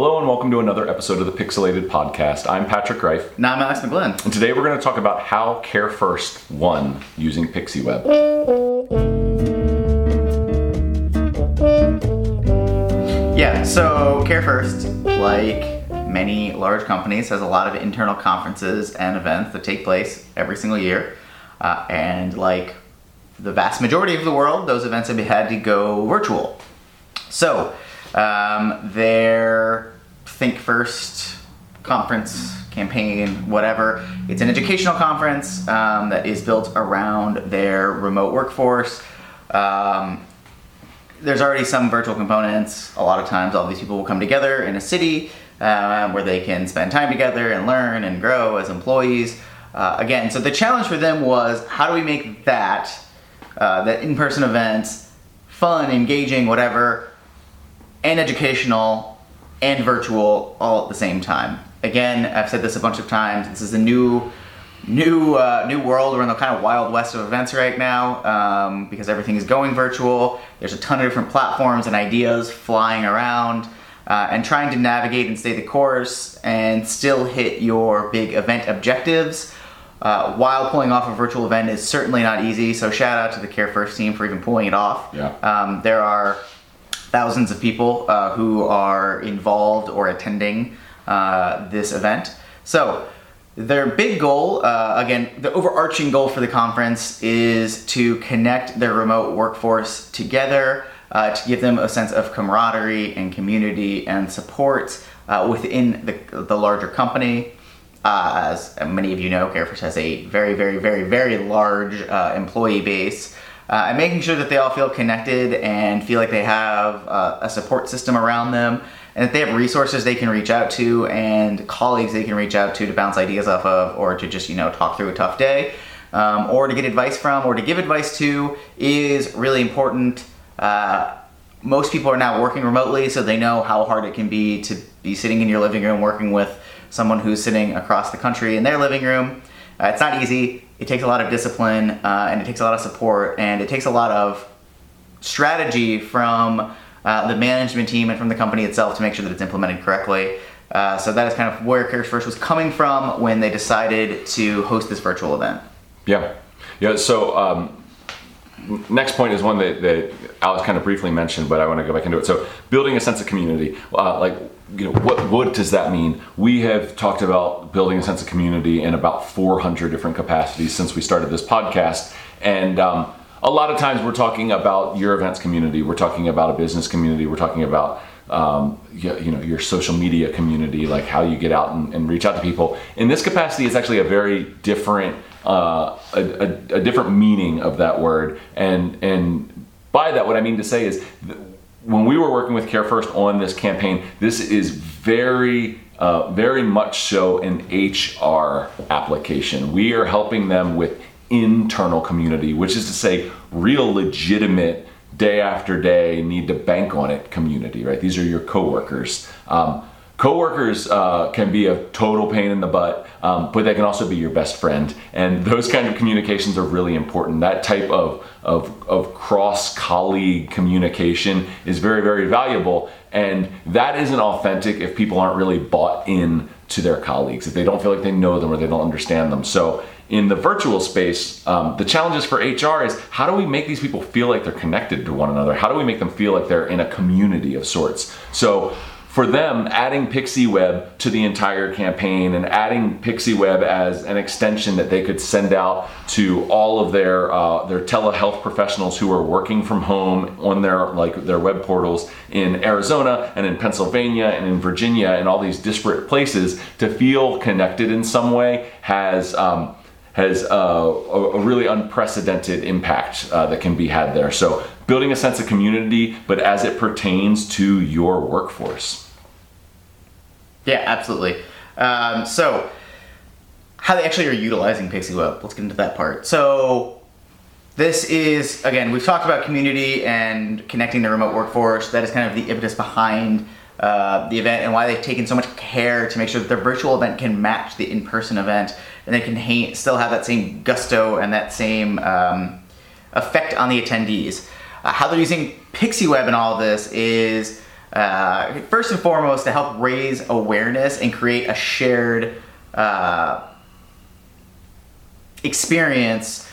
Hello and welcome to another episode of the Pixelated Podcast. I'm Patrick Rife. And I'm Alex McGlynn. And today we're going to talk about how CareFirst won using PixiWeb. Yeah, so CareFirst, like many large companies, has a lot of internal conferences and events that take place every single year. And like the vast majority of the world, those events have had to go virtual. So their Think First conference, campaign, whatever. It's an educational conference that is built around their remote workforce. There's already some virtual components. A lot of times all these people will come together in a city where they can spend time together and learn and grow as employees. Again, so the challenge for them was how do we make that in-person event fun, engaging, whatever, and educational and virtual all at the same time. Again, I've said this a bunch of times. This is a new world. We're in the kind of wild west of events right now because everything is going virtual. There's a ton of different platforms and ideas flying around and trying to navigate and stay the course and still hit your big event objectives while pulling off a virtual event is certainly not easy. So shout out to the CareFirst team for even pulling it off. Yeah. There are thousands of people who are involved or attending this event. So their big goal, again, the overarching goal for the conference is to connect their remote workforce together, to give them a sense of camaraderie and community and support within the larger company. As many of you know, CareFirst has a very, very, very, very large employee base. And making sure that they all feel connected and feel like they have a support system around them and that they have resources they can reach out to and colleagues they can reach out to bounce ideas off of or to just, talk through a tough day or to get advice from or to give advice to is really important. Most people are now working remotely, so they know how hard it can be to be sitting in your living room working with someone who's sitting across the country in their living room. It's not easy. It takes a lot of discipline, and it takes a lot of support, and it takes a lot of strategy from the management team and from the company itself to make sure that it's implemented correctly. So that is kind of where CareFirst was coming from when they decided to host this virtual event. Yeah. So next point is one that Alex kind of briefly mentioned, but I want to go back into it. So building a sense of community, what does that mean? We have talked about building a sense of community in about 400 different capacities since we started this podcast. And a lot of times we're talking about your events community. We're talking about a business community. We're talking about your social media community, like how you get out and reach out to people. In this capacity, it's actually a very different, a different meaning of that word. And by that, what I mean to say is when we were working with CareFirst on this campaign, this is very, very much so an HR application. We are helping them with internal community, which is to say real legitimate day after day need to bank on it community, right? These are your coworkers. Coworkers can be a total pain in the butt, but they can also be your best friend. And those kind of communications are really important. That type of cross-colleague communication is very, very valuable. And that isn't authentic if people aren't really bought in to their colleagues, if they don't feel like they know them or they don't understand them. So in the virtual space, the challenges for HR is how do we make these people feel like they're connected to one another? How do we make them feel like they're in a community of sorts? So for them, adding PixiWeb to the entire campaign and adding PixiWeb as an extension that they could send out to all of their telehealth professionals who are working from home on their web portals in Arizona and in Pennsylvania and in Virginia and all these disparate places to feel connected in some way has a really unprecedented impact that can be had there. So building a sense of community, but as it pertains to your workforce. Yeah, absolutely. So how they actually are utilizing PixiWeb, let's get into that part. So this is, again, we've talked about community and connecting the remote workforce. That is kind of the impetus behind the event and why they've taken so much care to make sure that their virtual event can match the in-person event and they can still have that same gusto and that same effect on the attendees. How they're using PixiWeb in all this is First and foremost, to help raise awareness and create a shared experience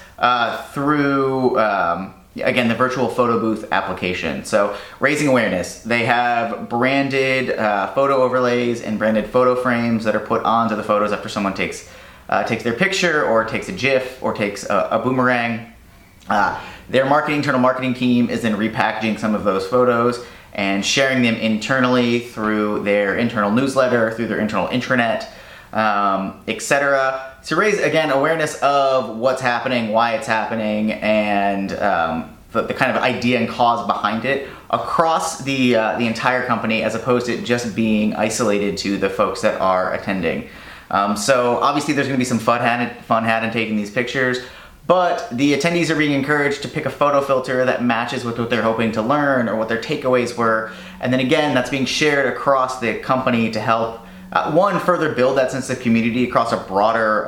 through, again, the virtual photo booth application. So raising awareness. They have branded photo overlays and branded photo frames that are put onto the photos after someone takes their picture or takes a GIF or takes a boomerang. Their internal marketing team is then repackaging some of those photos and sharing them internally through their internal newsletter, through their internal intranet, etc. To raise, again, awareness of what's happening, why it's happening, and the kind of idea and cause behind it across the entire company, as opposed to just being isolated to the folks that are attending. So obviously there's going to be some fun had in taking these pictures, but the attendees are being encouraged to pick a photo filter that matches with what they're hoping to learn or what their takeaways were. And then again, that's being shared across the company to help, one, further build that sense of community across a broader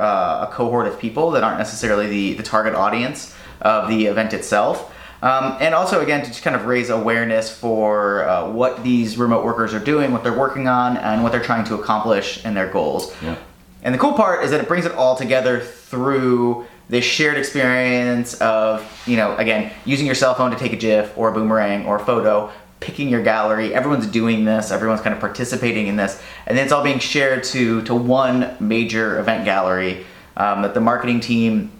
cohort of people that aren't necessarily the target audience of the event itself. And also, again, to just kind of raise awareness for what these remote workers are doing, what they're working on, and what they're trying to accomplish and their goals. Yeah. And the cool part is that it brings it all together through this shared experience of, again, using your cell phone to take a GIF or a boomerang or a photo, picking your gallery. Everyone's doing this. Everyone's kind of participating in this. And then it's all being shared to one major event gallery that the marketing team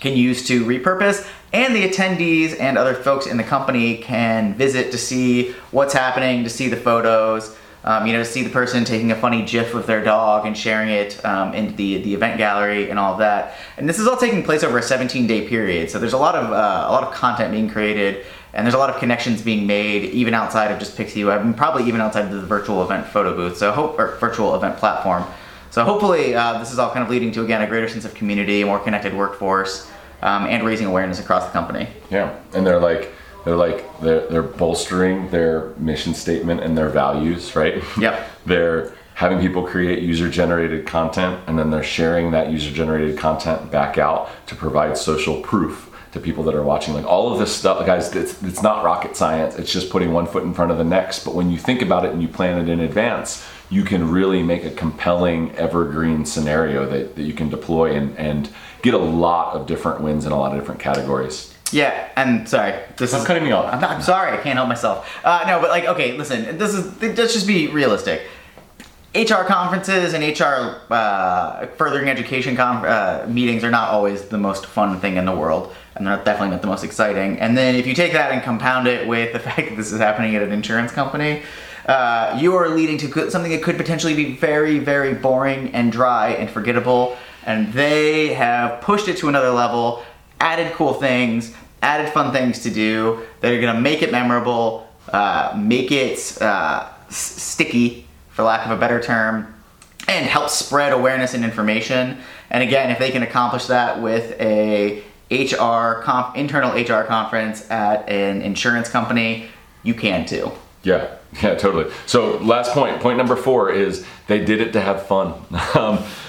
can use to repurpose, and the attendees and other folks in the company can visit to see what's happening, to see the photos, to see the person taking a funny GIF of their dog and sharing it into the event gallery and all of that. And this is all taking place over a 17-day period. So there's a lot of content being created, and there's a lot of connections being made, even outside of just PixiWeb, and probably even outside of the virtual event photo booth, or virtual event platform. So hopefully this is all kind of leading to, again, a greater sense of community, a more connected workforce, and raising awareness across the company. Yeah, and they're bolstering their mission statement and their values, right? Yep. They're having people create user-generated content, and then they're sharing that user-generated content back out to provide social proof to people that are watching. Like, all of this stuff, guys, it's not rocket science. It's just putting one foot in front of the next. But when you think about it and you plan it in advance, you can really make a compelling evergreen scenario that you can deploy and get a lot of different wins in a lot of different categories. Yeah, and sorry, I'm cutting me off. I'm sorry, I can't help myself. No, but okay, listen, let's just be realistic. HR conferences and HR furthering education meetings are not always the most fun thing in the world, and they're definitely not the most exciting. And then if you take that and compound it with the fact that this is happening at an insurance company, you are leading to something that could potentially be very, very boring and dry and forgettable. And they have pushed it to another level, added cool things, added fun things to do that are gonna make it memorable, make it sticky, for lack of a better term, and help spread awareness and information. And again, if they can accomplish that with a internal HR conference at an insurance company, you can too. Yeah, totally. So last point number 4 is they did it to have fun.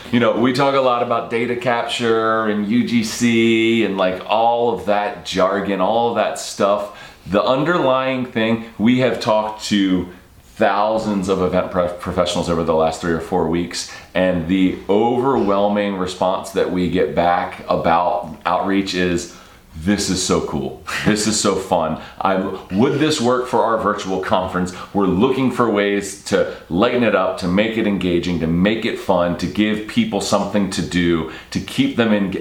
We talk a lot about data capture and UGC and all of that jargon, all of that stuff. The underlying thing, we have talked to thousands of event professionals over the last 3 or 4 weeks, and the overwhelming response that we get back about outreach is, "This is so cool. This is so fun. Would this work for our virtual conference? We're looking for ways to lighten it up, to make it engaging, to make it fun, to give people something to do, to keep them in."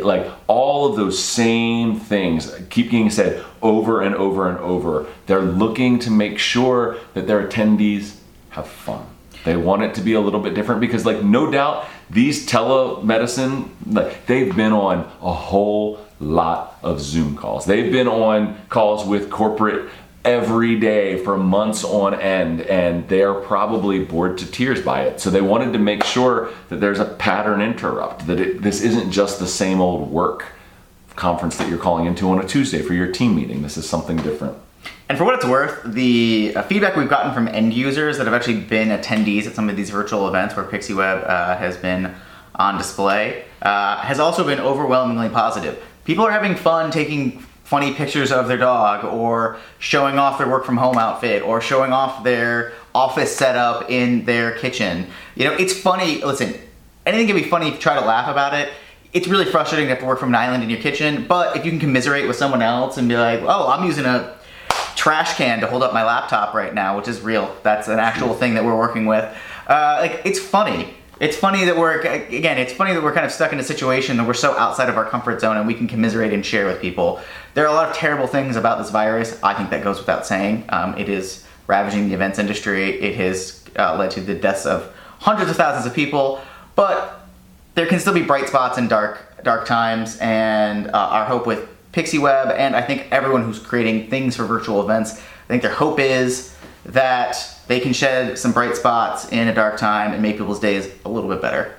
All of those same things keep being said over and over and over. They're looking to make sure that their attendees have fun. They want it to be a little bit different because, no doubt, these telemedicine, they've been on a whole lot of Zoom calls. They've been on calls with corporate every day for months on end, and they're probably bored to tears by it. So they wanted to make sure that there's a pattern interrupt, that this isn't just the same old work conference that you're calling into on a Tuesday for your team meeting. This is something different. And for what it's worth, the feedback we've gotten from end users that have actually been attendees at some of these virtual events where PixiWeb has been on display has also been overwhelmingly positive. People are having fun taking funny pictures of their dog, or showing off their work from home outfit, or showing off their office setup in their kitchen. You know, it's funny. Listen, anything can be funny if you try to laugh about it. It's really frustrating to have to work from an island in your kitchen, but if you can commiserate with someone else and be like, oh, I'm using a trash can to hold up my laptop right now, which is real. That's an actual thing that we're working with. Like, it's funny. It's funny that we're kind of stuck in a situation that we're so outside of our comfort zone, and we can commiserate and share with people. There are a lot of terrible things about this virus. I think that goes without saying. It is ravaging the events industry. It has led to the deaths of hundreds of thousands of people, but there can still be bright spots in dark times, and our hope with PixiWeb, and I think everyone who's creating things for virtual events, I think their hope is that they can shed some bright spots in a dark time and make people's days a little bit better.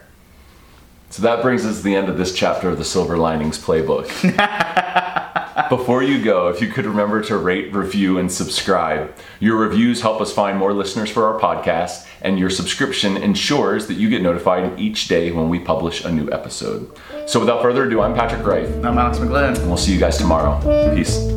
So that brings us to the end of this chapter of the Silver Linings Playbook. Before you go, if you could remember to rate, review, and subscribe. Your reviews help us find more listeners for our podcast, and your subscription ensures that you get notified each day when we publish a new episode. So without further ado, I'm Patrick Rife. I'm Alex McGlynn. And we'll see you guys tomorrow. Peace.